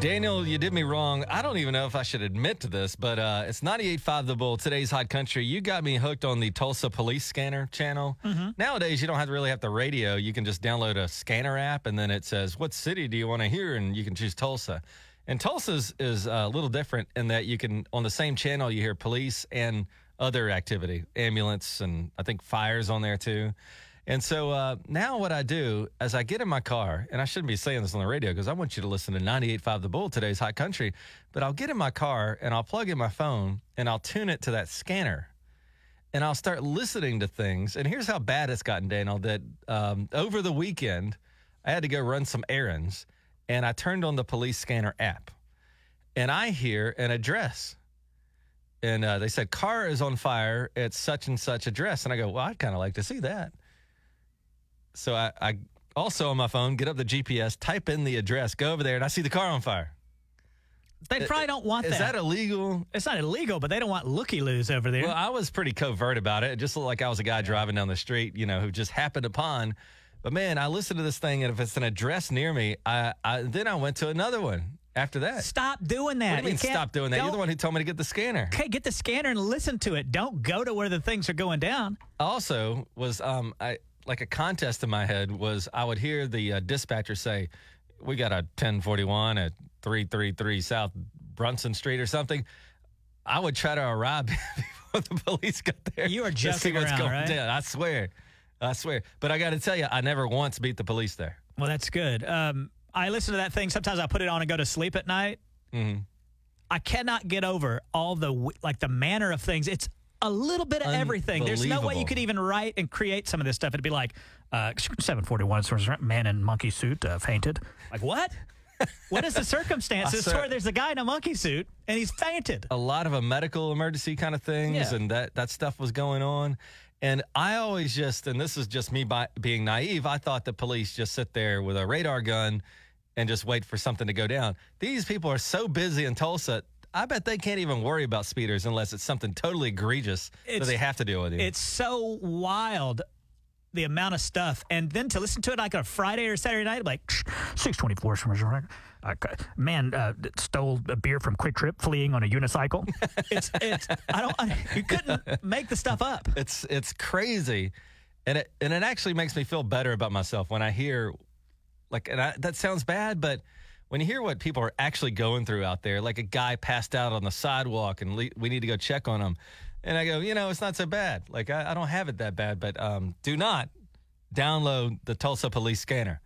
Daniel, you did me wrong. I don't even know if I should admit to this, but it's 98.5 The Bull, Today's Hot Country. You got me hooked on the Tulsa Police Scanner channel. Mm-hmm. Nowadays, you don't have to really have the radio. You can just download a scanner app, and then it says, what city do you want to hear? And you can choose Tulsa. And Tulsa's is a little different in that you can, on the same channel, you hear police and other activity, ambulance, and I think fires on there, too. And so now what I do is I get in my car, and I shouldn't be saying this on the radio because I want you to listen to 98.5 The Bull, Today's Hot Country, but I'll get in my car, and I'll plug in my phone, and I'll tune it to that scanner, and I'll start listening to things. And here's how bad it's gotten, Daniel, that over the weekend, I had to go run some errands, and I turned on the police scanner app, and I hear an address. And they said, car is on fire at such and such address. And I go, well, I'd kind of like to see that. So I also on my phone, get up the GPS, type in the address, go over there, and I see the car on fire. They probably don't want that. Is that illegal? It's not illegal, but they don't want looky-loos over there. Well, I was pretty covert about it. It just looked like I was a guy driving down the street, you know, who just happened upon. But, man, I listened to this thing, and if it's an address near me, then I went to another one. After that, stop doing that. What do you mean stop doing that? You're the one who told me to get the scanner. Okay, get the scanner and listen to it. Don't go to where the things are going down. Also, was like a contest in my head was I would hear the dispatcher say, "We got a 1041 at 333 South Brunson Street or something." I would try to arrive before the police got there. You are joking around, right? Down. I swear. But I got to tell you, I never once beat the police there. Well, that's good. I listen to that thing. Sometimes I put it on and go to sleep at night. Mm-hmm. I cannot get over all the manner of things. It's a little bit of everything. There's no way you could even write and create some of this stuff. It'd be like 741, man in monkey suit fainted. Like what? What is the circumstances where there's a guy in a monkey suit and he's fainted? A lot of a medical emergency kind of things, and that stuff was going on. And I always and this is just me by being naive, I thought the police just sit there with a radar gun and just wait for something to go down. These people are so busy in Tulsa, I bet they can't even worry about speeders unless it's something totally egregious that they have to deal with it. It's so wild, the amount of stuff. And then to listen to it like on a Friday or Saturday night, like 624, man stole a beer from Quick Trip, fleeing on a unicycle. You couldn't make the stuff up. It's crazy, and it actually makes me feel better about myself when I hear, that sounds bad, but when you hear what people are actually going through out there, like a guy passed out on the sidewalk and we need to go check on him. And I go, it's not so bad. Like, I don't have it that bad, but do not download the Tulsa Police Scanner.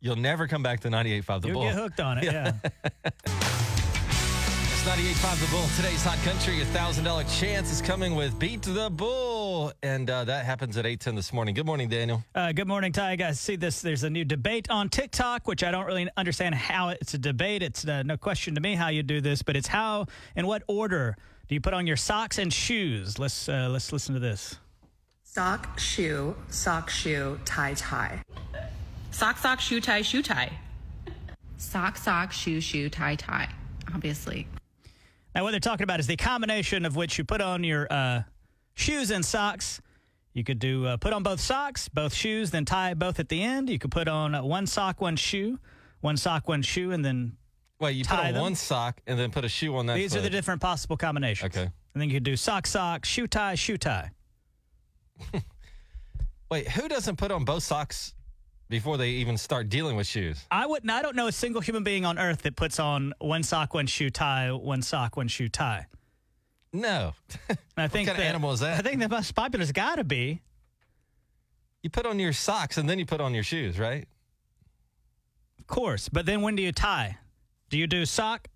You'll never come back to 98.5 The Bull. You'll get hooked on it, It's 98.5 The Bull. Today's Hot Country, $1,000 chance is coming with Beat the Bull. And that happens at 8:10 this morning. Good morning, Daniel. Good morning, Ty. Guys, see this? There's a new debate on TikTok, which I don't really understand how it's a debate. It's no question to me how you do this, but it's how and what order do you put on your socks and shoes? Let's listen to this. Sock, shoe, tie. Sock, shoe, tie. Sock, shoe, tie, obviously. Now, what they're talking about is the combination of which you put on your shoes and socks. You could do put on both socks, both shoes, then tie both at the end. You could put on one sock, one shoe, and then well, you put on one sock and then put a shoe on that. These are the different possible combinations. Okay. And then you could do sock, shoe tie. Wait, who doesn't put on both socks before they even start dealing with shoes? I don't know a single human being on earth that puts on one sock, one shoe tie, one sock, one shoe tie. No. I think what kind of animal is that? I think the most popular has got to be. You put on your socks and then you put on your shoes, right? Of course. But then when do you tie? Do you do sock,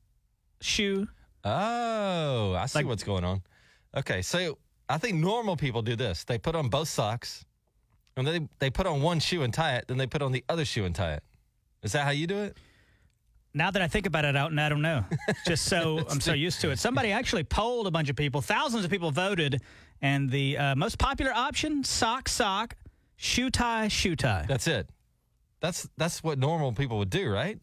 shoe? Oh, I see what's going on. Okay, so I think normal people do this. They put on both socks, and they put on one shoe and tie it, then they put on the other shoe and tie it. Is that how you do it? Now that I think about it, I don't know. Just so I'm so used to it. Somebody actually polled a bunch of people. Thousands of people voted, and the most popular option, sock, shoe tie. That's it. That's what normal people would do, right?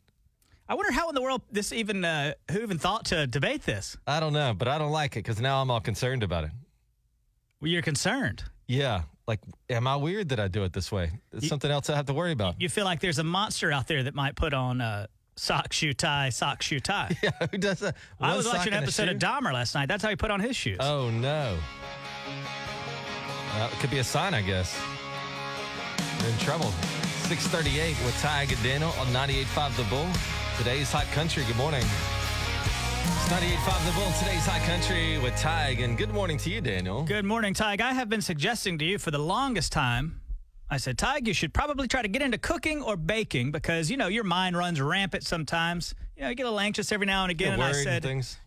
I wonder how in the world this even, who even thought to debate this? I don't know, but I don't like it because now I'm all concerned about it. Well, you're concerned. Yeah. Like, am I weird that I do it this way? It's something else I have to worry about. You feel like there's a monster out there that might put on sock, shoe, tie, sock, shoe, tie. Yeah, who does that? I was watching an episode of Dahmer last night. That's how he put on his shoes. Oh, no. It could be a sign, I guess. We're in trouble. 638 with Ty Godino on 98.5 The Bull. Today's Hot Country. Good morning. It's 98.5 The Bull. Today's Hot Country with Ty. And good morning to you, Daniel. Good morning, Ty. I have been suggesting to you for the longest time. I said, Ty, you should probably try to get into cooking or baking because, you know, your mind runs rampant sometimes. You know, you get a little anxious every now and again. And I said,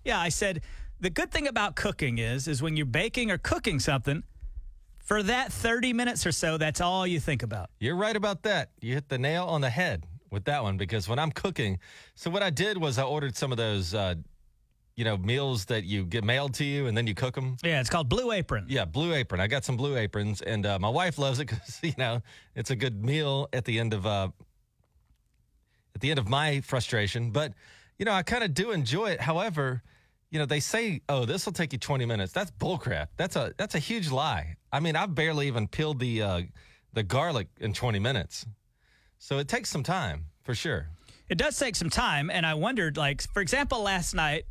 I said, the good thing about cooking is when you're baking or cooking something, for that 30 minutes or so, that's all you think about. You're right about that. You hit the nail on the head with that one because when I'm cooking, so what I did was I ordered some of those, you know, meals that you get mailed to you and then you cook them. Yeah, it's called Blue Apron. Yeah, Blue Apron. I got some Blue Aprons and my wife loves it because, you know, it's a good meal at the end of my frustration. But, you know, I kind of do enjoy it. However, you know, they say, oh, this will take you 20 minutes. That's bullcrap. That's a huge lie. I mean, I've barely even peeled the garlic in 20 minutes. So it takes some time, for sure. It does take some time. And I wondered, like, for example, last night,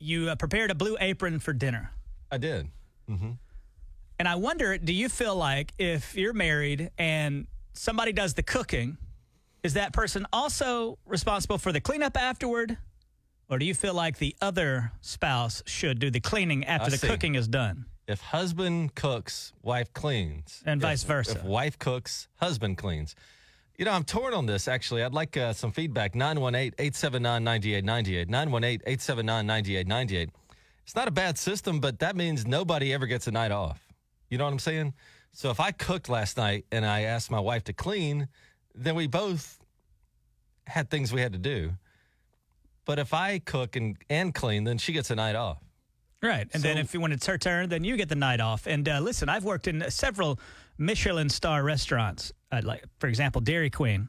you prepared a Blue Apron for dinner. I did. Mm-hmm. And I wonder, do you feel like if you're married and somebody does the cooking, is that person also responsible for the cleanup afterward? Or do you feel like the other spouse should do the cleaning after the cooking is done? If husband cooks, wife cleans. And vice versa. If wife cooks, husband cleans. You know, I'm torn on this, actually. I'd like some feedback. 918-879-9898. 918-879-9898. It's not a bad system, but that means nobody ever gets a night off. You know what I'm saying? So if I cooked last night and I asked my wife to clean, then we both had things we had to do. But if I cook and clean, then she gets a night off. Right. And so, then when it's her turn, then you get the night off. And listen, I've worked in several Michelin star restaurants, like, for example, Dairy Queen.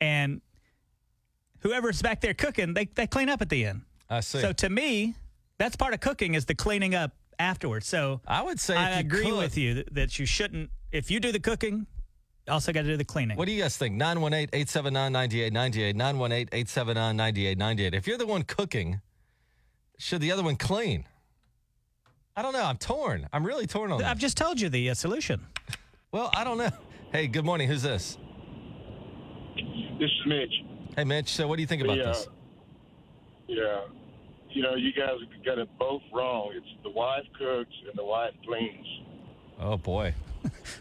And whoever's back there cooking, they clean up at the end. I see. So to me, that's part of cooking is the cleaning up afterwards. So I would say I agree with you that you shouldn't, if you do the cooking, also got to do the cleaning. What do you guys think? 918-879-9898. 918-879-9898. If you're the one cooking, should the other one clean? I don't know. I'm torn. I'm really torn on that. I've just told you the solution. Well, I don't know. Hey, good morning. Who's this? This is Mitch. Hey, Mitch. So what do you think about this? Yeah. You know, you guys got it both wrong. It's the wife cooks and the wife cleans. Oh, boy.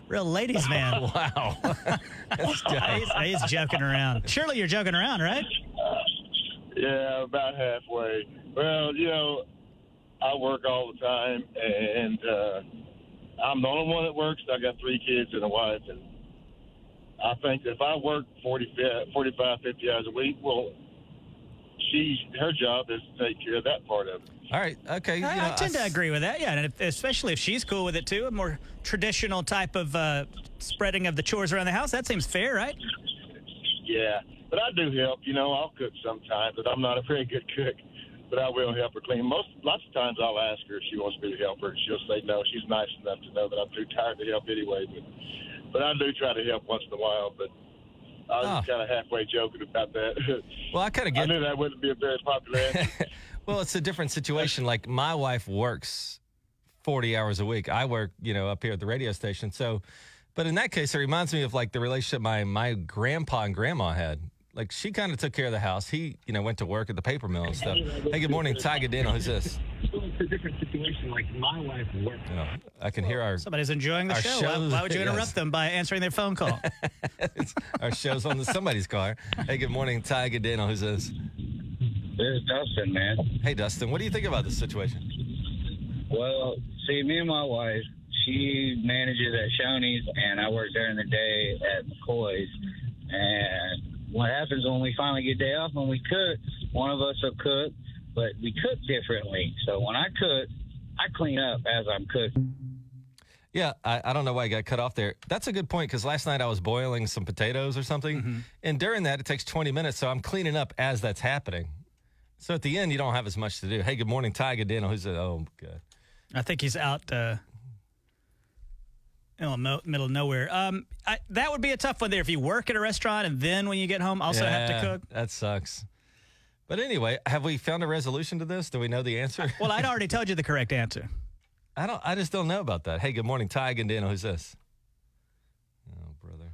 Real ladies man. Wow. he's joking around. Surely you're joking around, right? Yeah, about halfway. Well, you know, I work all the time, and I'm the only one that works. I got three kids and a wife, and I think if I work 45, 50 hours a week, well, her job is to take care of that part of it. All right. Okay. You know, I tend to agree with that. Yeah, and especially if she's cool with it too. A more traditional type of spreading of the chores around the house. That seems fair, right? Yeah, but I do help. You know, I'll cook sometimes, but I'm not a very good cook. But I will help her clean. Lots of times I'll ask her if she wants me to help her, and she'll say no. She's nice enough to know that I'm too tired to help anyway. But I do try to help once in a while. But I was kind of halfway joking about that. Well, I kind of get. I knew that wouldn't be a very popular answer. Well, it's a different situation. Like my wife works 40 hours a week. I work, you know, up here at the radio station. So, but in that case, it reminds me of like the relationship my grandpa and grandma had. Like she kind of took care of the house. He, you know, went to work at the paper mill and stuff. Hey, good morning, Ty Godino. Who's this? It's a different situation. Like my wife works. You know, I can hear somebody's enjoying the show. Why would you interrupt them by answering their phone call? Our show's on somebody's car. Hey, good morning, Ty Godino. Who's this? There's Dustin, man. Hey, Dustin, what do you think about this situation? Well, see, me and my wife, she manages at Shoney's, and I work during the day at McCoy's. And what happens when we finally get day off, when we cook, one of us will cook, but we cook differently. So when I cook, I clean up as I'm cooking. Yeah, I don't know why I got cut off there. That's a good point, because last night I was boiling some potatoes or something, and during that, it takes 20 minutes, so I'm cleaning up as that's happening. So at the end, you don't have as much to do. Hey, good morning, Ty Godino. Who's it? Oh, God. I think he's out middle of nowhere. That would be a tough one there if you work at a restaurant and then when you get home also have to cook. That sucks. But anyway, have we found a resolution to this? Do we know the answer? Well, I'd already told you the correct answer. I just don't know about that. Hey, good morning, Ty Gandino. Who's this? Oh, brother.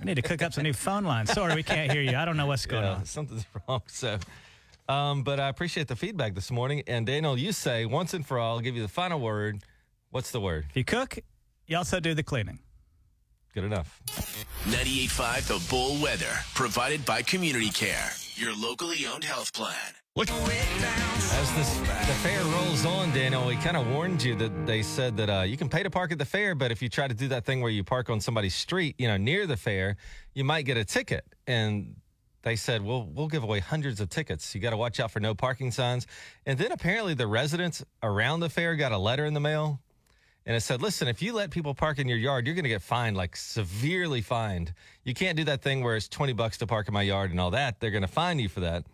We need to cook up some new phone lines. Sorry, we can't hear you. I don't know what's going on. Something's wrong. So, but I appreciate the feedback this morning. And, Daniel, you say once and for all, I'll give you the final word. What's the word? If you cook, you also do the cleaning. Good enough. 98.5 The Bull Weather, provided by Community Care, your locally owned health plan. Look, as the fair rolls on, Daniel, we kind of warned you that they said that you can pay to park at the fair, but if you try to do that thing where you park on somebody's street, you know, near the fair, you might get a ticket. And they said, we'll give away hundreds of tickets. You got to watch out for no parking signs. And then apparently the residents around the fair got a letter in the mail. And it said, listen, if you let people park in your yard, you're going to get fined, like severely fined. You can't do that thing where it's $20 to park in my yard and all that. They're going to fine you for that.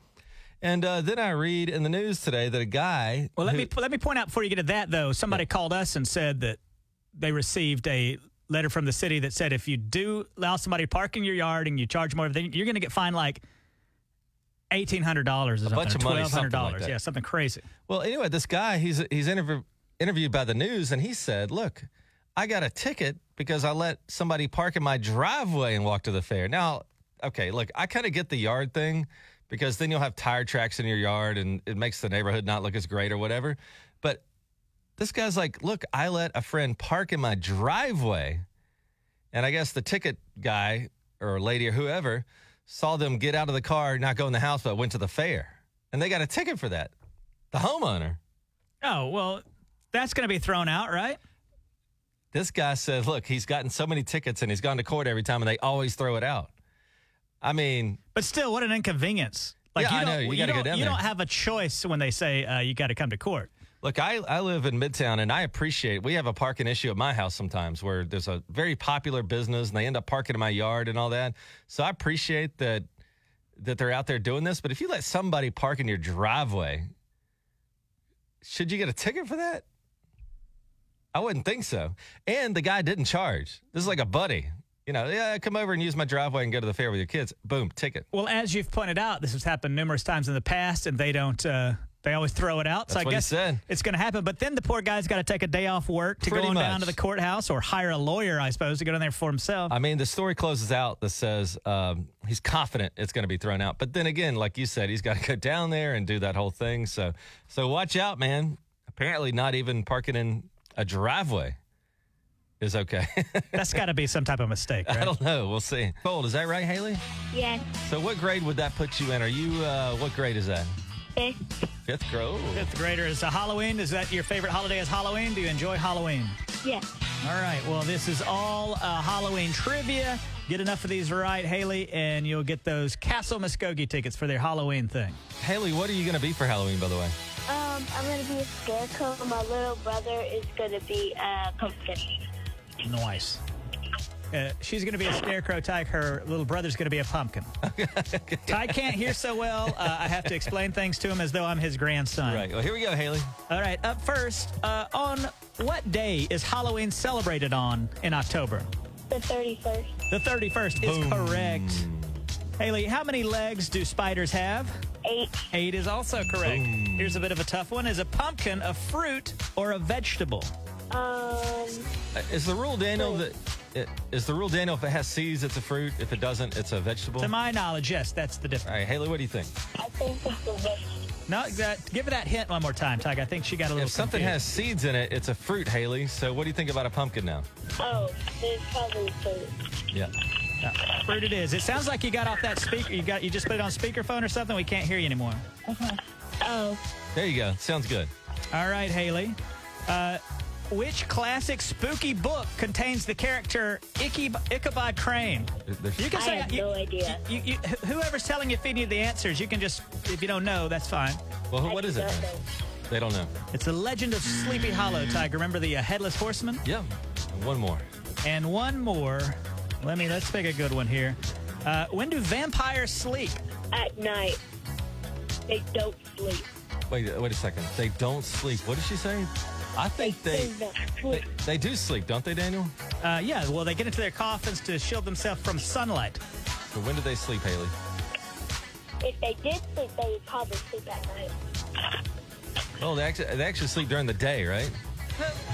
And then I read in the news today that a guy... Well, let me point out before you get to that, though. Somebody called us and said that they received a letter from the city that said if you do allow somebody to park in your yard and you charge more, you're going to get fined like $1,800 or something. A bunch of money, something like that. Yeah, something crazy. Well, anyway, this guy, he's interviewed by the news, and he said, look, I got a ticket because I let somebody park in my driveway and walk to the fair. Now, okay, look, I kind of get the yard thing because then you'll have tire tracks in your yard and it makes the neighborhood not look as great or whatever. But this guy's like, look, I let a friend park in my driveway. And I guess the ticket guy or lady or whoever saw them get out of the car, not go in the house, but went to the fair. And they got a ticket for that. The homeowner. Oh, well... That's going to be thrown out, right? This guy says, look, he's gotten so many tickets and he's gone to court every time and they always throw it out. I mean. But still, what an inconvenience. Like, yeah, I know. You got to go down there. You don't have a choice when they say you got to come to court. Look, I live in Midtown and I appreciate we have a parking issue at my house sometimes where there's a very popular business and they end up parking in my yard and all that. So I appreciate that they're out there doing this. But if you let somebody park in your driveway, should you get a ticket for that? I wouldn't think so. And the guy didn't charge. This is like a buddy. You know, come over and use my driveway and go to the fair with your kids. Boom, ticket. Well, as you've pointed out, this has happened numerous times in the past, and they don't, they always throw it out. That's so I guess it's going to happen. But then the poor guy's got to take a day off work to go down to the courthouse or hire a lawyer, I suppose, to go down there for himself. I mean, the story closes out that says he's confident it's going to be thrown out. But then again, like you said, he's got to go down there and do that whole thing. So watch out, man. Apparently not even parking in a driveway is okay. That's got to be some type of mistake, right? I don't know. We'll see. Bold, is that right, Haley? Yes. So what grade would that put you in? Are you, what grade is that? Fifth. Fifth grade. Fifth grader. Is a Halloween? Is that your favorite holiday is Halloween? Do you enjoy Halloween? Yes. All right. Well, this is all Halloween trivia. Get enough of these right, Haley, and you'll get those Castle Muskogee tickets for their Halloween thing. Haley, what are you going to be for Halloween, by the way? I'm going to be a scarecrow. My little brother is going to be a pumpkin. Nice. She's going to be a scarecrow, Ty. Her little brother's going to be a pumpkin. Ty can't hear so well. I have to explain things to him as though I'm his grandson. Right. Well, here we go, Haley. All right. Up first, on what day is Halloween celebrated on in October? The 31st. The 31st is correct. Haley, how many legs do spiders have? 8. 8 is also correct. Boom. Here's a bit of a tough one. Is a pumpkin a fruit or a vegetable? Is the rule, Daniel, fruit. If it has seeds, it's a fruit. If it doesn't, it's a vegetable. To my knowledge, yes, that's the difference. All right, Haley, what do you think? I think it's a vegetable. No, give her that hint one more time, Ty. I think she got a little confused. If something has seeds in it, it's a fruit, Haley. So what do you think about a pumpkin now? Oh, it's probably fruit. Yeah. Fruit it is. It sounds like you got off that speaker. You just put it on speakerphone or something. We can't hear you anymore. Oh. There you go. Sounds good. All right, Haley. Which classic spooky book contains the character Ichabod Crane? You can say, I have no idea. Whoever's telling you, feeding you the answers, you can just, if you don't know, that's fine. Well, what is it? They don't know. It's The Legend of Sleepy Hollow, Tiger. Remember the Headless Horseman? Yeah. And one more. Let's pick a good one here. When do vampires sleep? At night. They don't sleep. Wait a second. They don't sleep. What did she say? I think they do sleep, don't they, Daniel? Yeah, well, they get into their coffins to shield themselves from sunlight. So when do they sleep, Haley? If they did sleep, they would probably sleep at night. Well, they actually sleep during the day, right?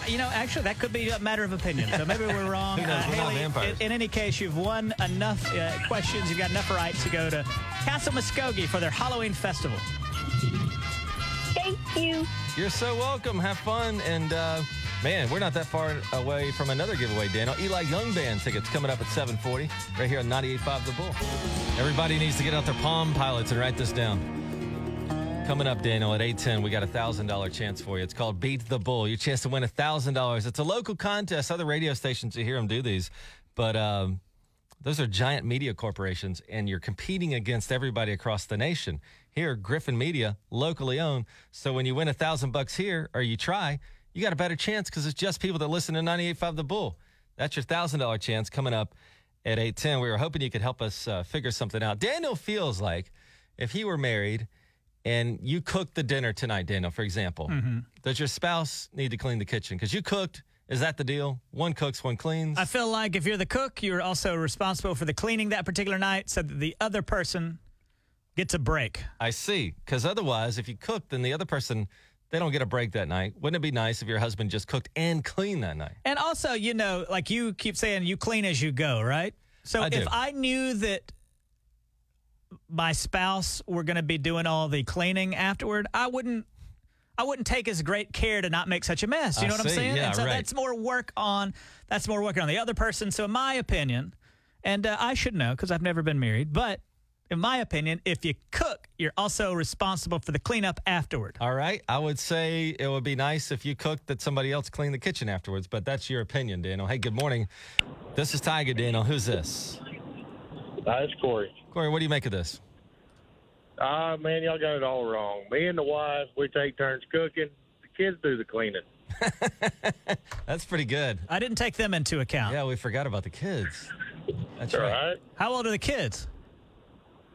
You know, actually, that could be a matter of opinion. So maybe we're wrong. Who knows? We're Haley, in any case, you've won enough questions. You've got enough rights to go to Castle Muskogee for their Halloween festival. Thank you. You're so welcome. Have fun. And, man, we're not that far away from another giveaway, Daniel. Eli Young Band tickets coming up at 7:40 right here on 98.5 The Bull. Everybody needs to get out their Palm Pilots and write this down. Coming up, Daniel, at 8:10, we got a $1,000 chance for you. It's called Beat the Bull. Your chance to win $1,000. It's a local contest. Other radio stations, you hear them do these. But those are giant media corporations, and you're competing against everybody across the nation. Here, Griffin Media, locally owned. So when you win $1,000 here, or you try, you got a better chance because it's just people that listen to 98.5 The Bull. That's your $1,000 chance coming up at 8:10. We were hoping you could help us figure something out. Daniel feels like if he were married and you cooked the dinner tonight, Daniel, for example. Mm-hmm. Does your spouse need to clean the kitchen? Because you cooked. Is that the deal? One cooks, one cleans. I feel like if you're the cook, you're also responsible for the cleaning that particular night so that the other person gets a break. I see. Because otherwise, if you cook, then the other person, they don't get a break that night. Wouldn't it be nice if your husband just cooked and cleaned that night? And also, you know, like you keep saying, you clean as you go, right? So if I knew that my spouse were going to be doing all the cleaning afterward, I wouldn't take as great care to not make such a mess. You know what I'm saying? Yeah, and so right. That's more work on the other person. So in my opinion, and I should know because I've never been married, but in my opinion, if you cook, you're also responsible for the cleanup afterward. All right. I would say it would be nice if you cooked that somebody else cleaned the kitchen afterwards, but that's your opinion, Daniel. Hey, good morning. This is Tiger, Daniel. Who's this? That's Corey. Corey, what do you make of this? Man, y'all got it all wrong. Me and the wife, we take turns cooking. The kids do the cleaning. That's pretty good. I didn't take them into account. Yeah, we forgot about the kids. That's right. How old are the kids?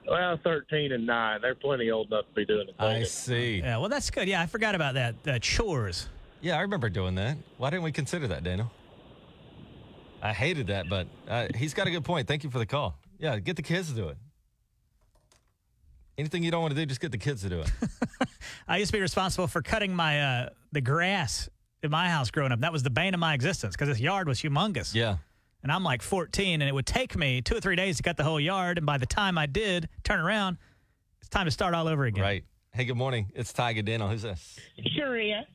Well, 13 and 9. They're plenty old enough to be doing the cleaning. I see. Yeah, well, that's good. Yeah, I forgot about that. Chores. Yeah, I remember doing that. Why didn't we consider that, Daniel? I hated that, but he's got a good point. Thank you for the call. Yeah, get the kids to do it. Anything you don't want to do, just get the kids to do it. I used to be responsible for cutting my the grass in my house growing up. That was the bane of my existence because this yard was humongous. Yeah. And I'm like 14, and it would take me 2 or 3 days to cut the whole yard. And by the time I did turn around, it's time to start all over again. Right. Hey, good morning. It's Ty Gadino. Who's this? Sharia.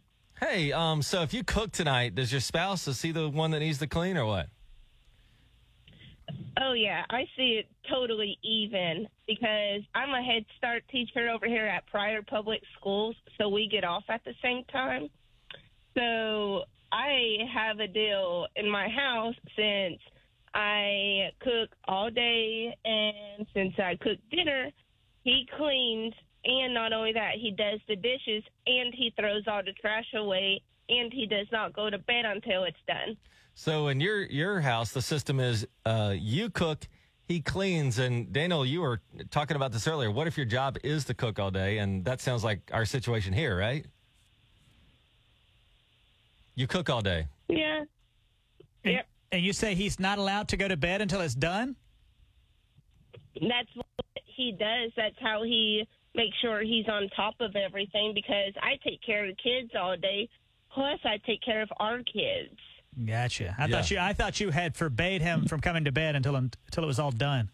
Hey, so if you cook tonight, does your spouse see the one that needs to clean or what? Oh, yeah. I see it totally even because I'm a Head Start teacher over here at Pryor Public Schools, so we get off at the same time. So I have a deal in my house since I cook all day and since I cook dinner, he cleans, and not only that, he does the dishes, and he throws all the trash away, and he does not go to bed until it's done. So in your house, the system is you cook, he cleans. And, Daniel, you were talking about this earlier. What if your job is to cook all day? And that sounds like our situation here, right? You cook all day. Yeah. Yep. And you say he's not allowed to go to bed until it's done? That's what he does. That's how he makes sure he's on top of everything because I take care of the kids all day. Plus, I take care of our kids. Gotcha. I thought you had forbade him from coming to bed until it was all done.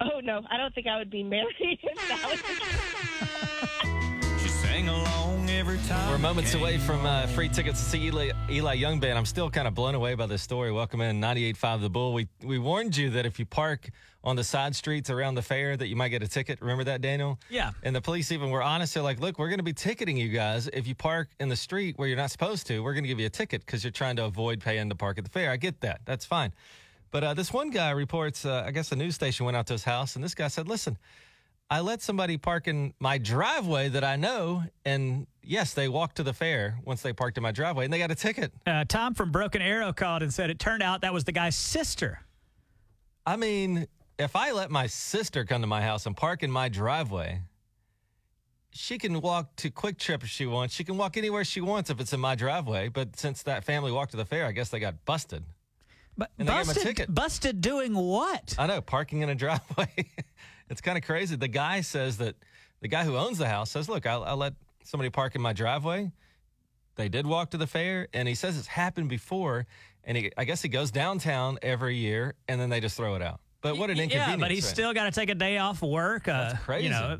Oh no, I don't think I would be married if that was the case. She sang along every time. We're moments away from free tickets to see Eli Young Band. I'm still kind of blown away by this story. Welcome in 98.5 The Bull. We warned you that if you park on the side streets around the fair that you might get a ticket. Remember that, Daniel? Yeah. And the police even were honest. They're like, look, we're going to be ticketing you guys. If you park in the street where you're not supposed to, we're going to give you a ticket because you're trying to avoid paying to park at the fair. I get that. That's fine. But this one guy reports, I guess a news station went out to his house, and this guy said, listen, I let somebody park in my driveway that I know, and yes, they walked to the fair once they parked in my driveway, and they got a ticket. Tom from Broken Arrow called and said it turned out that was the guy's sister. I mean, if I let my sister come to my house and park in my driveway, she can walk to Quick Trip if she wants. She can walk anywhere she wants if it's in my driveway. But since that family walked to the fair, I guess they got busted. Busted doing what? I know, parking in a driveway. It's kind of crazy. The guy says that the guy who owns the house says, look, I let somebody park in my driveway. They did walk to the fair, and he says it's happened before. And I guess he goes downtown every year, and then they just throw it out. But what an inconvenience. Yeah, but he's still got to take a day off work. That's crazy. You know,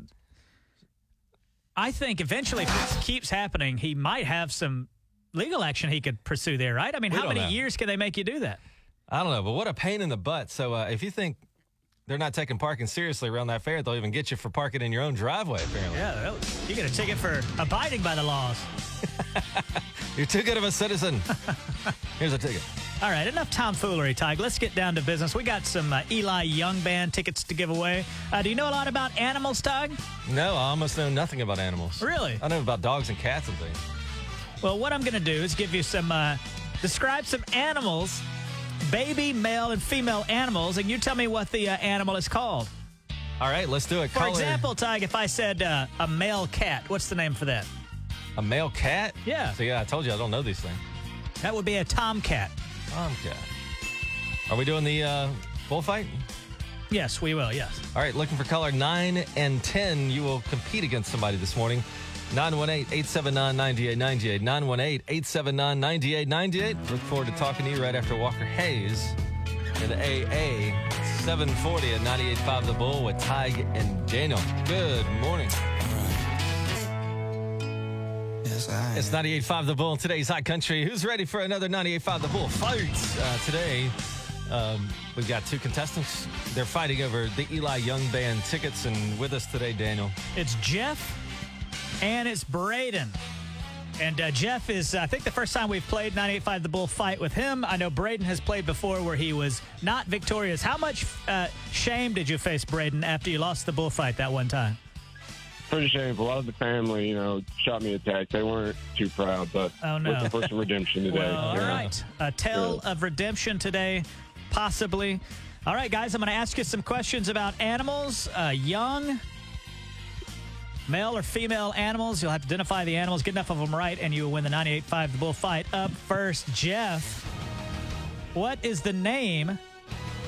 I think eventually, if this keeps happening, he might have some legal action he could pursue there, right? I mean, how many years can they make you do that? I don't know, but what a pain in the butt. So if you think they're not taking parking seriously around that fair, they'll even get you for parking in your own driveway, apparently. Yeah, you get a ticket for abiding by the laws. You're too good of a citizen. Here's a ticket. All right, enough tomfoolery, Tig. Let's get down to business. We got some Eli Young Band tickets to give away. Do you know a lot about animals, Tig? No, I almost know nothing about animals. Really? I know about dogs and cats and things. Well, what I'm going to do is give you some, describe some animals, baby male and female animals, and you tell me what the animal is called. All right, let's do it. For example, Tig, if I said a male cat, what's the name for that? A male cat? Yeah. So, yeah, I told you I don't know these things. That would be a tomcat. Tomcat. Are we doing the bullfight? Yes, we will, yes. All right, looking for color 9 and 10. You will compete against somebody this morning. 918-879-9898. 918-879-9898. Look forward to talking to you right after Walker Hayes in the AA. 740 at 98.5 The Bull with Tig and Daniel. Good morning. It's 98.5 The Bull in today's Hot Country. Who's ready for another 98.5 The Bull fight? Today, we've got two contestants. They're fighting over the Eli Young Band tickets. And with us today, Daniel, it's Jeff and it's Braden. And Jeff is, I think, the first time we've played 98.5 The Bull fight with him. I know Braden has played before where he was not victorious. How much shame did you face, Braden, after you lost the bullfight that one time? Pretty shameful. A lot of the family, you know, shot me a text. They weren't too proud, but looking for some redemption today. Well, all right. A tale of redemption today, possibly. All right, guys, I'm going to ask you some questions about animals, young, male or female animals. You'll have to identify the animals, get enough of them right, and you will win the 98.5 The Bull fight. Up first, Jeff, what is the name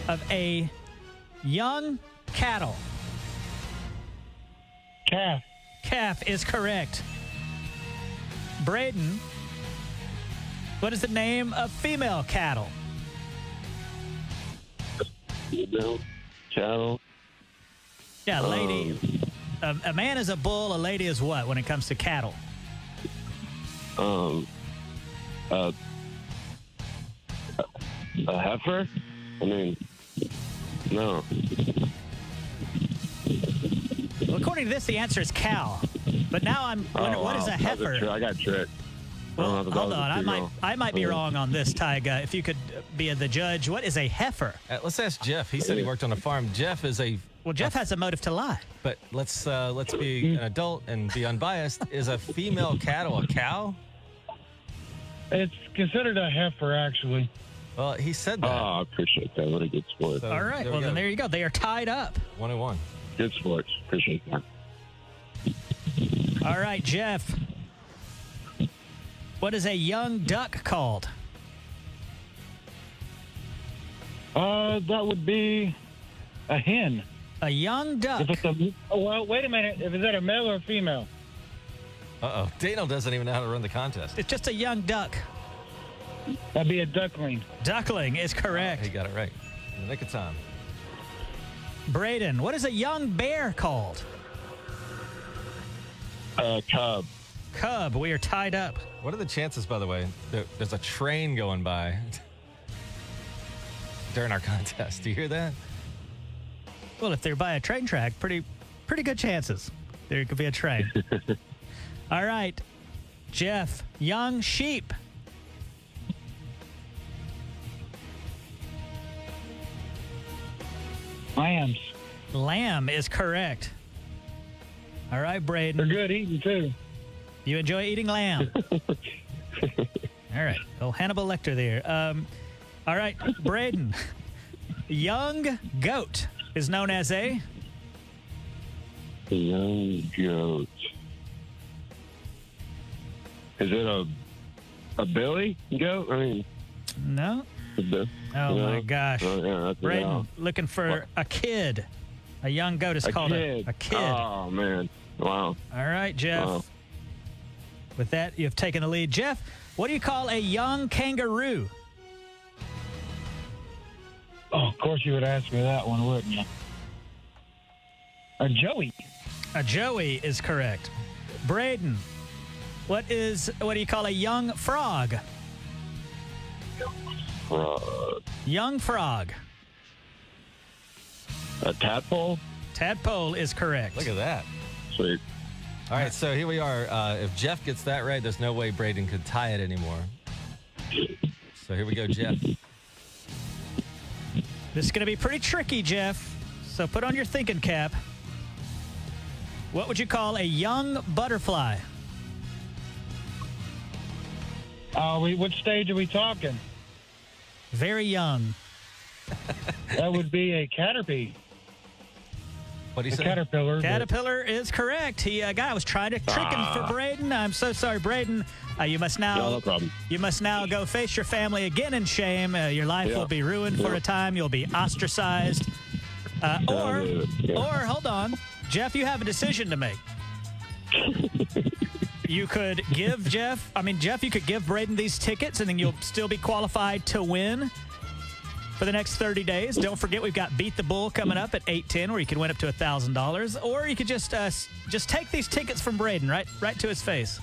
of a young cattle? Calf. Calf is correct. Braden, what is the name of female cattle? Female cattle. Yeah, lady. A man is a bull. A lady is what when it comes to cattle? A heifer? I mean, no. Well, according to this, the answer is cow. But now I'm wondering, what is a heifer? I got tricked. Well, hold on. I might be wrong on this, Tig. If you could be the judge, what is a heifer? Let's ask Jeff. He said he worked on a farm. Jeff is a... Well, Jeff has a motive to lie. But let's be an adult and be unbiased. Is a female cattle a cow? It's considered a heifer, actually. Well, he said that. Oh, I appreciate that. What a good sport. So, all right. Well, then there you go. They are tied up. 1-1. Good sports. Appreciate that. All right, Jeff. What is a young duck called? That would be a hen. A young duck. If it's wait a minute. Is that a male or a female? Uh-oh. Daniel doesn't even know how to run the contest. It's just a young duck. That'd be a duckling. Duckling is correct. He got it right. In the nick of time. Braden, what is a young bear called? Cub. Cub. We are tied up. What are the chances, by the way, that there's a train going by during our contest? Do you hear that? Well, if they're by a train track, pretty good chances there could be a train. All right, Jeff, young sheep. Lambs. Lamb is correct. All right, Braden. They're good eating, too. You enjoy eating lamb. All right. Oh, Hannibal Lecter there. All right, Braden. Young goat is known as a? Young goat. Is it a Billy goat? I mean, no. My gosh. Oh, yeah, Braden looking for a kid. A young goat is called a kid. Oh, man. Wow. All right, Jeff. Wow. With that, you've taken the lead. Jeff, what do you call a young kangaroo? Oh, of course you would ask me that one, wouldn't you? A joey. A joey is correct. Braden, what do you call a young frog? Young frog. A tadpole? Tadpole is correct. Look at that. Sweet. All right, so here we are. If Jeff gets that right, there's no way Braden could tie it anymore. So here we go, Jeff. This is going to be pretty tricky, Jeff. So put on your thinking cap. What would you call a young butterfly? What stage are we talking? Very young. That would be a caterpie. What do you say? Caterpillar. Caterpillar is correct. I was trying to trick him for Braden. I'm so sorry, Braden. You must now go face your family again in shame. Your life will be ruined for a time. You'll be ostracized. Or hold on, Jeff, you have a decision to make. You could give Braden these tickets, and then you'll still be qualified to win for the next 30 days. Don't forget, we've got Beat the Bull coming up at 8:10, where you can win up to $1,000. Or you could just take these tickets from Braden, right to his face.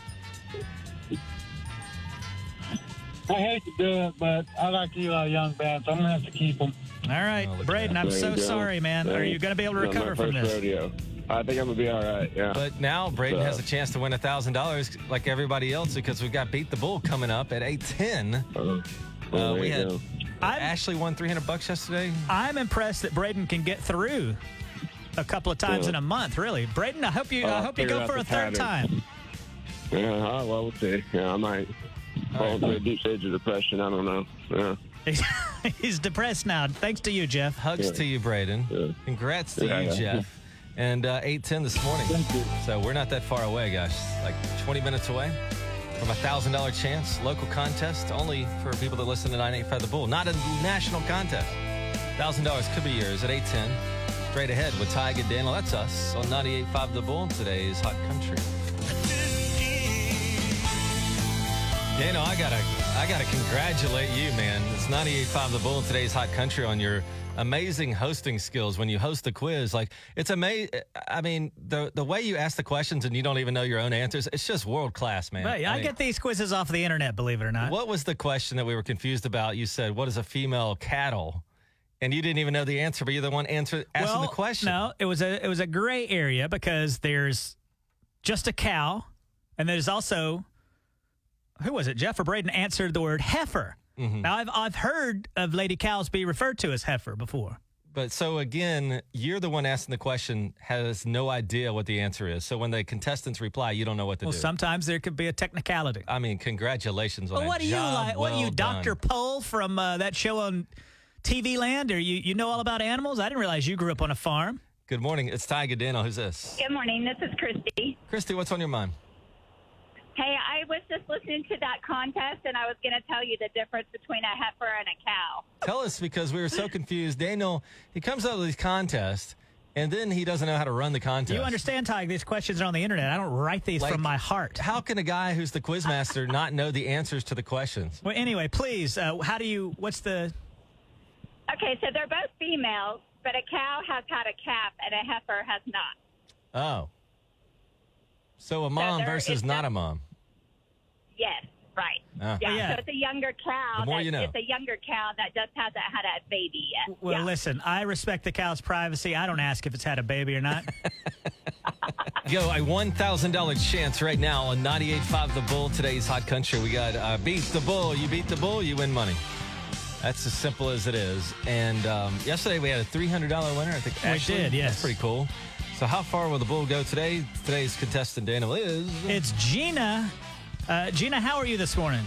I hate to do it, but I like Eli Young Band, so I'm going to have to keep them. All right, Braden, I'm so sorry, man. Are you going to be able to recover from this? Rodeo. I think I'm going to be all right, yeah. But now Braden has a chance to win $1,000 like everybody else, because we've got Beat the Bull coming up at 8:10. Ashley won $300 yesterday. I'm impressed that Braden can get through a couple of times in a month, really. Braden, I hope you go for a third time. Yeah, we'll see. Yeah, I might fall into a deep stage of depression. I don't know. Yeah. He's depressed now. Thanks to you, Jeff. Hugs to you, Braden. Yeah. Congrats to you, Jeff. And 8:10 this morning. So we're not that far away, guys. Like 20 minutes away from $1,000 chance. Local contest only for people that listen to 98.5 The Bull. Not a national contest. $1,000 could be yours at 8:10. Straight ahead with Ty and Daniel. That's us on 98.5 The Bull. Today's Hot Country. Daniel, I gotta congratulate you, man. It's 98.5 The Bull. Today's Hot Country on your amazing hosting skills when you host the quiz. Like, it's amazing. I mean, the way you ask the questions and you don't even know your own answers, it's just world-class, man. Right, I get these quizzes off the internet, believe it or not. What was the question that we were confused about? You said, what is a female cattle? And you didn't even know the answer, but you're the one asking the question. No, it was a gray area, because there's just a cow, and there's also, who was it, Jeff or Braden answered the word heifer. Mm-hmm. Now, I've heard of lady cows be referred to as heifer before. But so, again, you're the one asking the question, has no idea what the answer is. So when the contestants reply, you don't know what to do. Well, sometimes there could be a technicality. I mean, congratulations on that job. What are you, Dr. Pohl from that show on TV Land? Or you know all about animals? I didn't realize you grew up on a farm. Good morning. It's Ty Gadano. Who's this? Good morning. This is Christy. Christy, what's on your mind? Hey, I was just listening to that contest, and I was going to tell you the difference between a heifer and a cow. Tell us, because we were so confused. Daniel, he comes out of these contests, and then he doesn't know how to run the contest. You understand, Ty, these questions are on the internet. I don't write these from my heart. How can a guy who's the quizmaster not know the answers to the questions? Well, anyway, please, what's the... Okay, so they're both females, but a cow has had a calf, and a heifer has not. Oh. So a mom versus not a mom. Yes, right. So it's a younger cow. The more you know. It's a younger cow that just hasn't had a baby yet. Well, listen, I respect the cow's privacy. I don't ask if it's had a baby or not. Yo, a $1,000 chance right now on 98.5 The Bull. Today's Hot Country. We got Beat the Bull. You beat the bull, you win money. That's as simple as it is. And yesterday we had a $300 winner. I think Ashley did, yes. That's pretty cool. So how far will the bull go today? Today's contestant, Daniel, is... It's Gina. Gina, how are you this morning?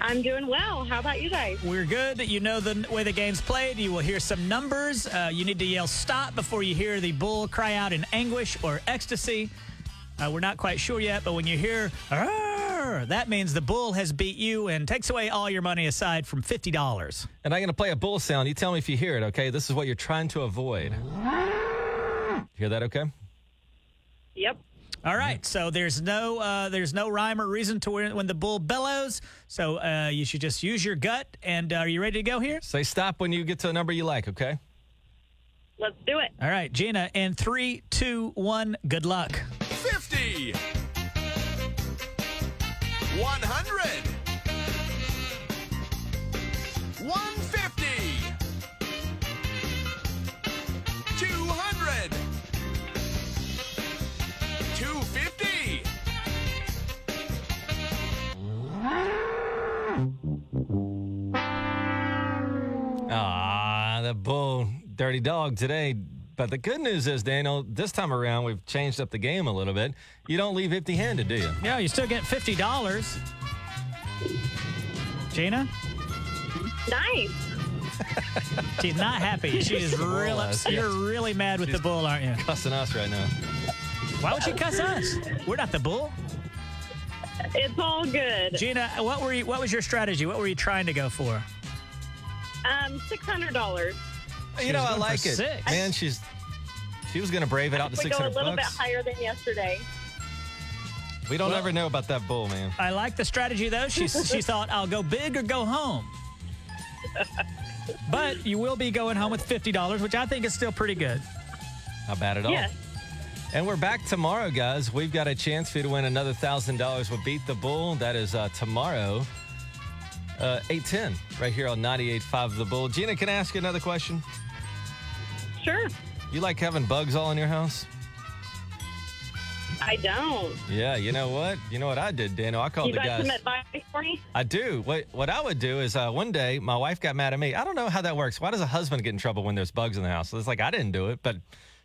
I'm doing well. How about you guys? We're good. You know the way the game's played. You will hear some numbers. You need to yell stop before you hear the bull cry out in anguish or ecstasy. We're not quite sure yet, but when you hear... Arr! winner. That means the Bull has beat you and takes away all your money aside from $50. And I'm going to play a bull sound. You tell me if you hear it, okay? This is what you're trying to avoid. Hear that okay? Yep. All right, so there's no rhyme or reason to when the bull bellows, so you should just use your gut. And are you ready to go here? Say stop when you get to a number you like, okay? Let's do it. All right, Gina, in 3, 2, 1, good luck. 50. 100. 150. 200. 250. Ah, the bull, dirty dog today. But the good news is, Daniel, this time around we've changed up the game a little bit. You don't leave empty-handed, do you? No, you still get $50. Gina? Nice. She's not happy. She is real upset. You're really mad with the bull, aren't you? Cussing us right now. Why would she cuss us? We're not the bull. It's all good. Gina, what was your strategy? What were you trying to go for? $600. You know, I like it. Six. Man, she was going to brave it out to $600. We go a little bit higher than yesterday. We don't ever know about that bull, man. I like the strategy, though. She thought, I'll go big or go home. But you will be going home with $50, which I think is still pretty good. Not bad at all. Yes. And we're back tomorrow, guys. We've got a chance for you to win another $1,000 with Beat the Bull. That is tomorrow, 8:10, right here on 98.5 The Bull. Gina, can I ask you another question? Sure. You like having bugs all in your house? I don't. Yeah, you know what? You know what I did, Daniel? I called the guys. You got some advice for me? I do. What I would do is one day, my wife got mad at me. I don't know how that works. Why does a husband get in trouble when there's bugs in the house? It's like, I didn't do it, but...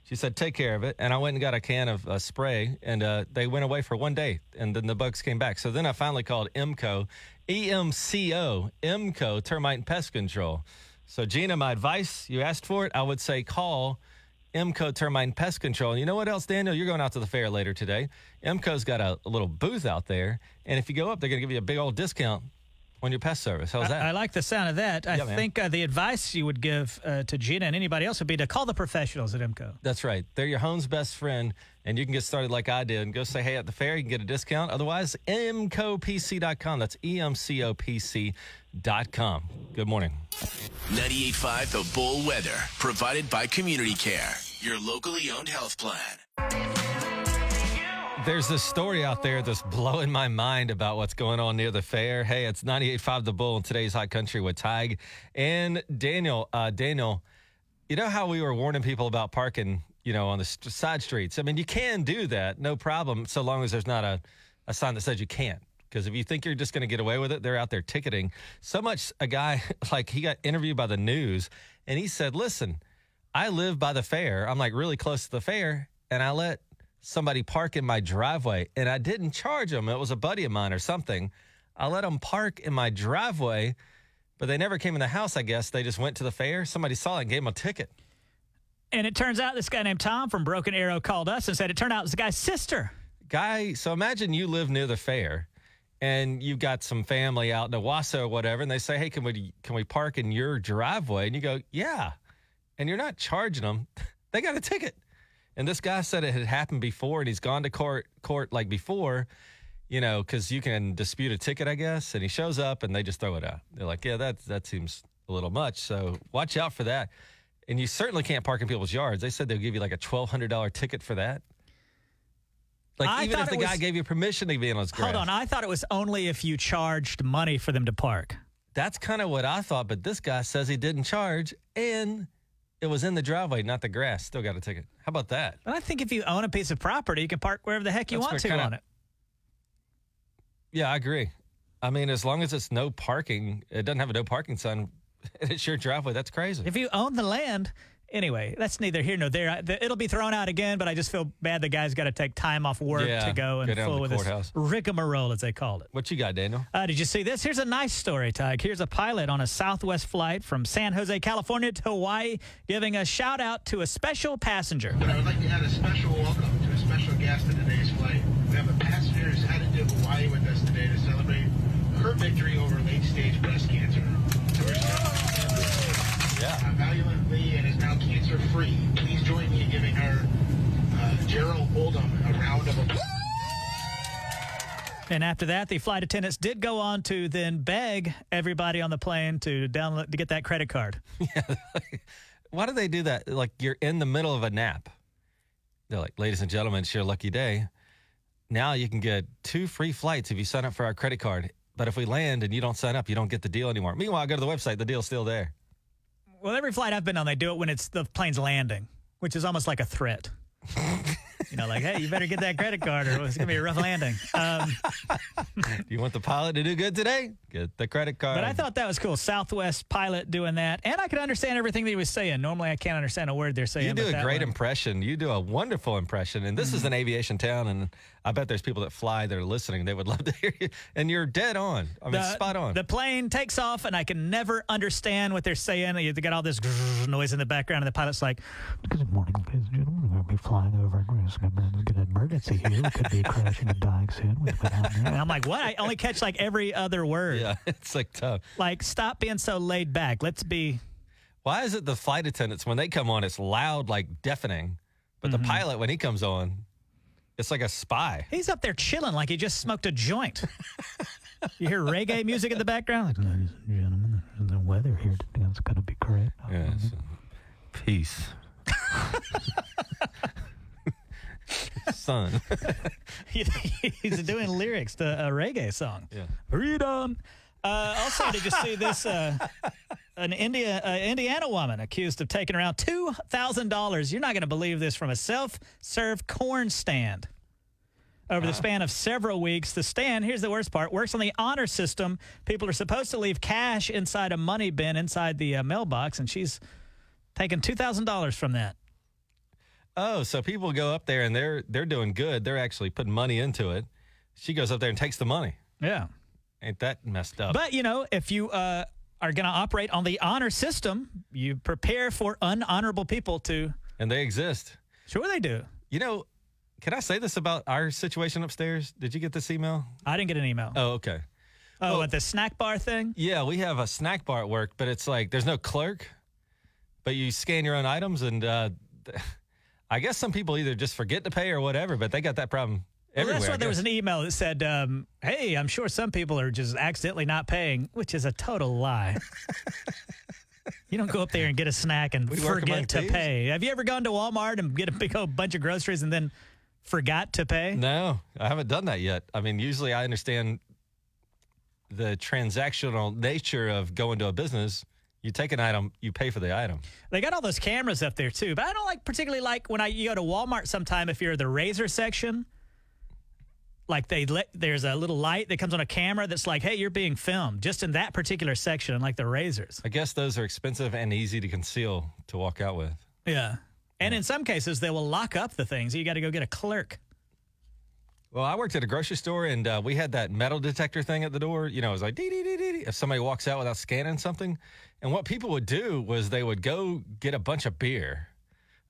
She said, take care of it. And I went and got a can of spray, and they went away for one day, and then the bugs came back. So then I finally called EMCO, E-M-C-O, EMCO, Termite and Pest Control. So, Gina, my advice, you asked for it, I would say call EMCO, Termite and Pest Control. And you know what else, Daniel? You're going out to the fair later today. EMCO's got a little booth out there, and if you go up, they're going to give you a big old discount on your pest service. How's that? I like the sound of that. I think the advice you would give to Gina and anybody else would be to call the professionals at EMCO. That's right. They're your home's best friend, and you can get started like I did and go say, hey, at the fair, you can get a discount. Otherwise, emcopc.com. That's emcopc.com. Good morning. 98.5 The Bull Weather, provided by Community Care, your locally owned health plan. There's this story out there that's blowing my mind about what's going on near the fair. Hey, it's 98.5 The Bull in today's Hot Country with Tig and Daniel. Daniel, you know how we were warning people about parking, you know, on the side streets? I mean, you can do that, no problem, so long as there's not a sign that says you can't. Because if you think you're just going to get away with it, they're out there ticketing. So much a guy, like, he got interviewed by the news, and he said, listen, I live by the fair. I'm, like, really close to the fair, and I let somebody park in my driveway, and I didn't charge them. It was a buddy of mine or something. I let them park in my driveway, but they never came in the house, I guess. They just went to the fair. Somebody saw it and gave them a ticket. And it turns out this guy named Tom from Broken Arrow called us and said it turned out it was the guy's sister. So imagine you live near the fair, and you've got some family out in Owasso or whatever, and they say, hey, can we park in your driveway? And you go, yeah. And you're not charging them. They got a ticket. And this guy said it had happened before, and he's gone to court like before, you know, because you can dispute a ticket, I guess. And he shows up, and they just throw it out. They're like, yeah, that seems a little much, so watch out for that. And you certainly can't park in people's yards. They said they'll give you like a $1,200 ticket for that. Like, even if the guy gave you permission to be in his grass. Hold on, I thought it was only if you charged money for them to park. That's kind of what I thought, but this guy says he didn't charge, and... it was in the driveway, not the grass. Still got a ticket. How about that? Well, I think if you own a piece of property, you can park wherever the heck you want to on it. Yeah, I agree. I mean, as long as it's no parking, it doesn't have a no parking sign, and it's your driveway, that's crazy. If you own the land, anyway, that's neither here nor there. It'll be thrown out again, but I just feel bad the guy's got to take time off work to go and fool with this rigmarole, as they called it. What you got, Daniel? Did you see this? Here's a nice story, Tig. Here's a pilot on a Southwest flight from San Jose, California to Hawaii, giving a shout-out to a special passenger. But I would like to add a special welcome to a special guest in today's flight. We have a passenger who's headed to Hawaii with us today. victory over late-stage breast cancer. Yeah. Valiant Lee and is now cancer-free. Please join me in giving her, Gerald Oldham, a round of applause. And after that, the flight attendants did go on to then beg everybody on the plane to download to get that credit card. Yeah. Why do they do that? Like, you're in the middle of a nap. They're like, ladies and gentlemen, it's your lucky day. Now you can get 2 free flights if you sign up for our credit card. But if we land and you don't sign up, you don't get the deal anymore. Meanwhile, go to the website. The deal's still there. Well, every flight I've been on, they do it when it's the plane's landing, which is almost like a threat. You know, like, hey, you better get that credit card or it's going to be a rough landing. Do you want the pilot to do good today? Get the credit card. But I thought that was cool. Southwest pilot doing that. And I could understand everything that he was saying. Normally, I can't understand a word they're saying. You do a great impression. You do a wonderful impression. And this is an aviation town, and I bet there's people that fly that are listening. They would love to hear you. And you're dead on. I mean, spot on. The plane takes off, and I can never understand what they're saying. You got all this noise in the background, and the pilot's like, good morning, ladies and gentlemen. We're going to be flying over an emergency here. We could be crashing and dying soon. And I'm like, what? I only catch like every other word. Yeah, it's like tough. Like, stop being so laid back. Let's be. Why is it the flight attendants, when they come on, it's loud, like deafening, but the pilot, when he comes on, it's like a spy. He's up there chilling like he just smoked a joint. You hear reggae music in the background? Like, ladies and gentlemen, the weather here today is going to be great. Yes. Peace. Son. He's doing lyrics to a reggae song. Yeah. Freedom. Also, did you see this? An Indiana woman accused of taking around $2,000. You're not going to believe this, from a self-serve corn stand. Over the span of several weeks, the stand, here's the worst part, works on the honor system. People are supposed to leave cash inside a money bin inside the mailbox, and she's taking $2,000 from that. Oh, so people go up there, and they're doing good. They're actually putting money into it. She goes up there and takes the money. Yeah. Ain't that messed up? But, you know, if you are going to operate on the honor system, you prepare for unhonorable people to. And they exist. Sure they do. You know, can I say this about our situation upstairs? Did you get this email? I didn't get an email. Oh, okay. Oh, at the snack bar thing? Yeah, we have a snack bar at work, but it's like there's no clerk, but you scan your own items, and I guess some people either just forget to pay or whatever, but they got that problem everywhere. Well, that's why there was an email that said, hey, I'm sure some people are just accidentally not paying, which is a total lie. You don't go up there and get a snack and forget to pay. Have you ever gone to Walmart and get a big old bunch of groceries and then forgot to pay? No, I haven't done that yet. I mean, usually I understand the transactional nature of going to a business. You take an item, you pay for the item. They got all those cameras up there, too. But I don't particularly like when you go to Walmart sometime, if you're in the razor section, like there's a little light that comes on a camera that's like, hey, you're being filmed, just in that particular section, unlike the razors. I guess those are expensive and easy to conceal to walk out with. Yeah. And in some cases, they will lock up the things. You got to go get a clerk. Well, I worked at a grocery store, and we had that metal detector thing at the door. You know, it was like, dee, dee, dee, dee, if somebody walks out without scanning something. And what people would do was they would go get a bunch of beer,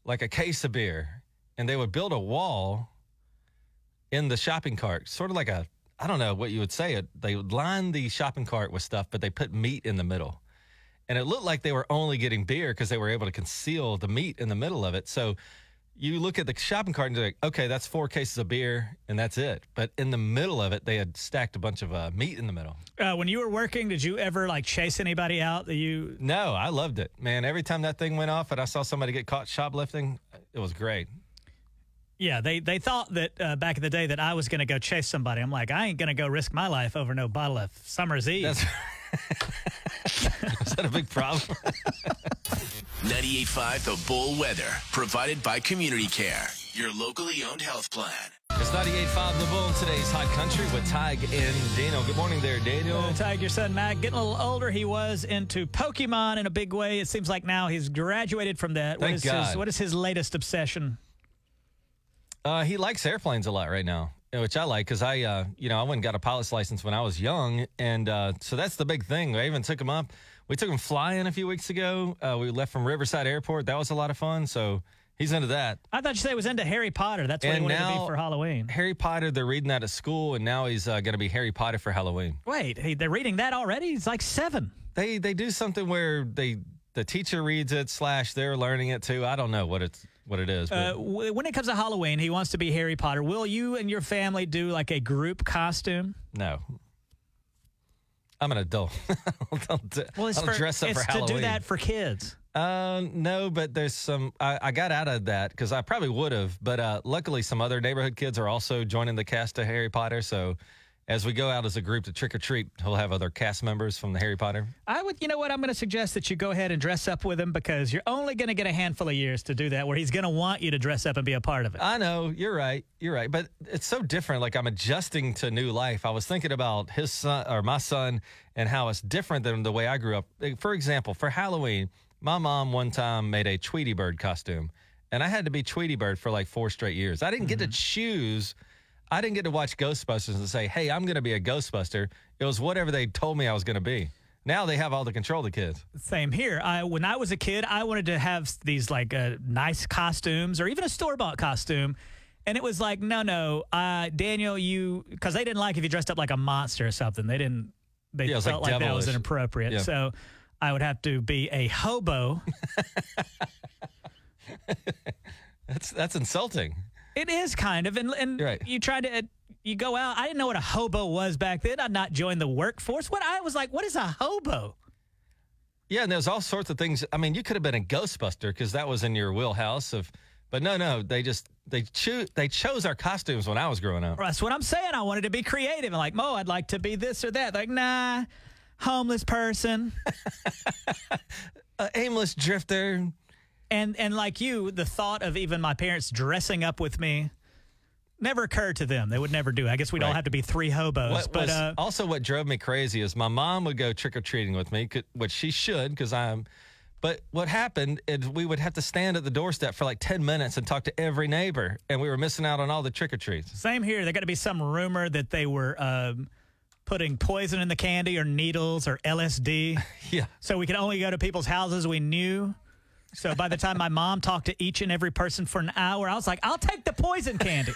like a case of beer, and they would build a wall in the shopping cart, sort of like a, I don't know what you would say. They would line the shopping cart with stuff, but they put meat in the middle. And it looked like they were only getting beer because they were able to conceal the meat in the middle of it. So you look at the shopping cart and you're like, okay, that's 4 cases of beer, and that's it. But in the middle of it, they had stacked a bunch of meat in the middle. When you were working, did you ever, like, chase anybody out? No, I loved it, man. Every time that thing went off and I saw somebody get caught shoplifting, it was great. Yeah, they thought that back in the day that I was going to go chase somebody. I'm like, I ain't going to go risk my life over no bottle of Summer's Eve. Is that a big problem? 98.5 The Bull Weather, provided by Community Care, your locally owned health plan. It's 98.5 The Bull in today's hot country with Tig and Daniel. Good morning there, Daniel. Tig, your son Mac, getting a little older. He was into Pokemon in a big way. It seems like now he's graduated from that. Thank God. What is his latest obsession? He likes airplanes a lot right now, which I like because I went and got a pilot's license when I was young, and so that's the big thing. I even took him up. We took him flying a few weeks ago. We left from Riverside Airport. That was a lot of fun. So He's into that. I thought you said it was into Harry Potter. That's what he wanted to be for Halloween. Harry Potter, they're reading that at school, and now he's going to be Harry Potter for Halloween. Wait, hey, they're reading that already? He's like 7. They do something where the teacher reads it / they're learning it too. I don't know what it is. When it comes to Halloween, he wants to be Harry Potter. Will you and your family do like a group costume? No. I'm an adult. I don't dress up for Halloween. It's to do that for kids. No, but there's some. I got out of that because I probably would have, but luckily some other neighborhood kids are also joining the cast of Harry Potter. So as we go out as a group to trick or treat, we'll have other cast members from the Harry Potter. You know what? I'm going to suggest that you go ahead and dress up with him because you're only going to get a handful of years to do that, where he's going to want you to dress up and be a part of it. I know you're right, but it's so different. Like I'm adjusting to new life. I was thinking about his son or my son and how it's different than the way I grew up. For example, for Halloween, my mom one time made a Tweety Bird costume, and I had to be Tweety Bird for like 4 straight years. I didn't get to choose. I didn't get to watch Ghostbusters and say, hey, I'm going to be a Ghostbuster. It was whatever they told me I was going to be. Now they have all the control of the kids. Same here. When I was a kid, I wanted to have these like nice costumes or even a store-bought costume. And it was like, no, Daniel, because they didn't like if you dressed up like a monster or something. They felt like that was inappropriate. Yeah. So I would have to be a hobo. That's insulting. It is kind of, and right. You go out. I didn't know what a hobo was back then. I'd not joined the workforce. I was like, what is a hobo? Yeah, and there's all sorts of things. I mean, you could have been a Ghostbuster because that was in your wheelhouse of, but no, they chose our costumes when I was growing up. That's what I'm saying. I wanted to be creative and like, Mo, I'd like to be this or that. Like, nah, homeless person, aimless drifter. And like you, the thought of even my parents dressing up with me never occurred to them. They would never do. I guess we'd all have to be 3 hobos. Also what drove me crazy is my mom would go trick-or-treating with me, which she should because I'm – but what happened is we would have to stand at the doorstep for like 10 minutes and talk to every neighbor, and we were missing out on all the trick-or-treats. Same here. There got to be some rumor that they were putting poison in the candy or needles or LSD. Yeah. So we could only go to people's houses we knew. So by the time my mom talked to each and every person for an hour, I was like, I'll take the poison candy.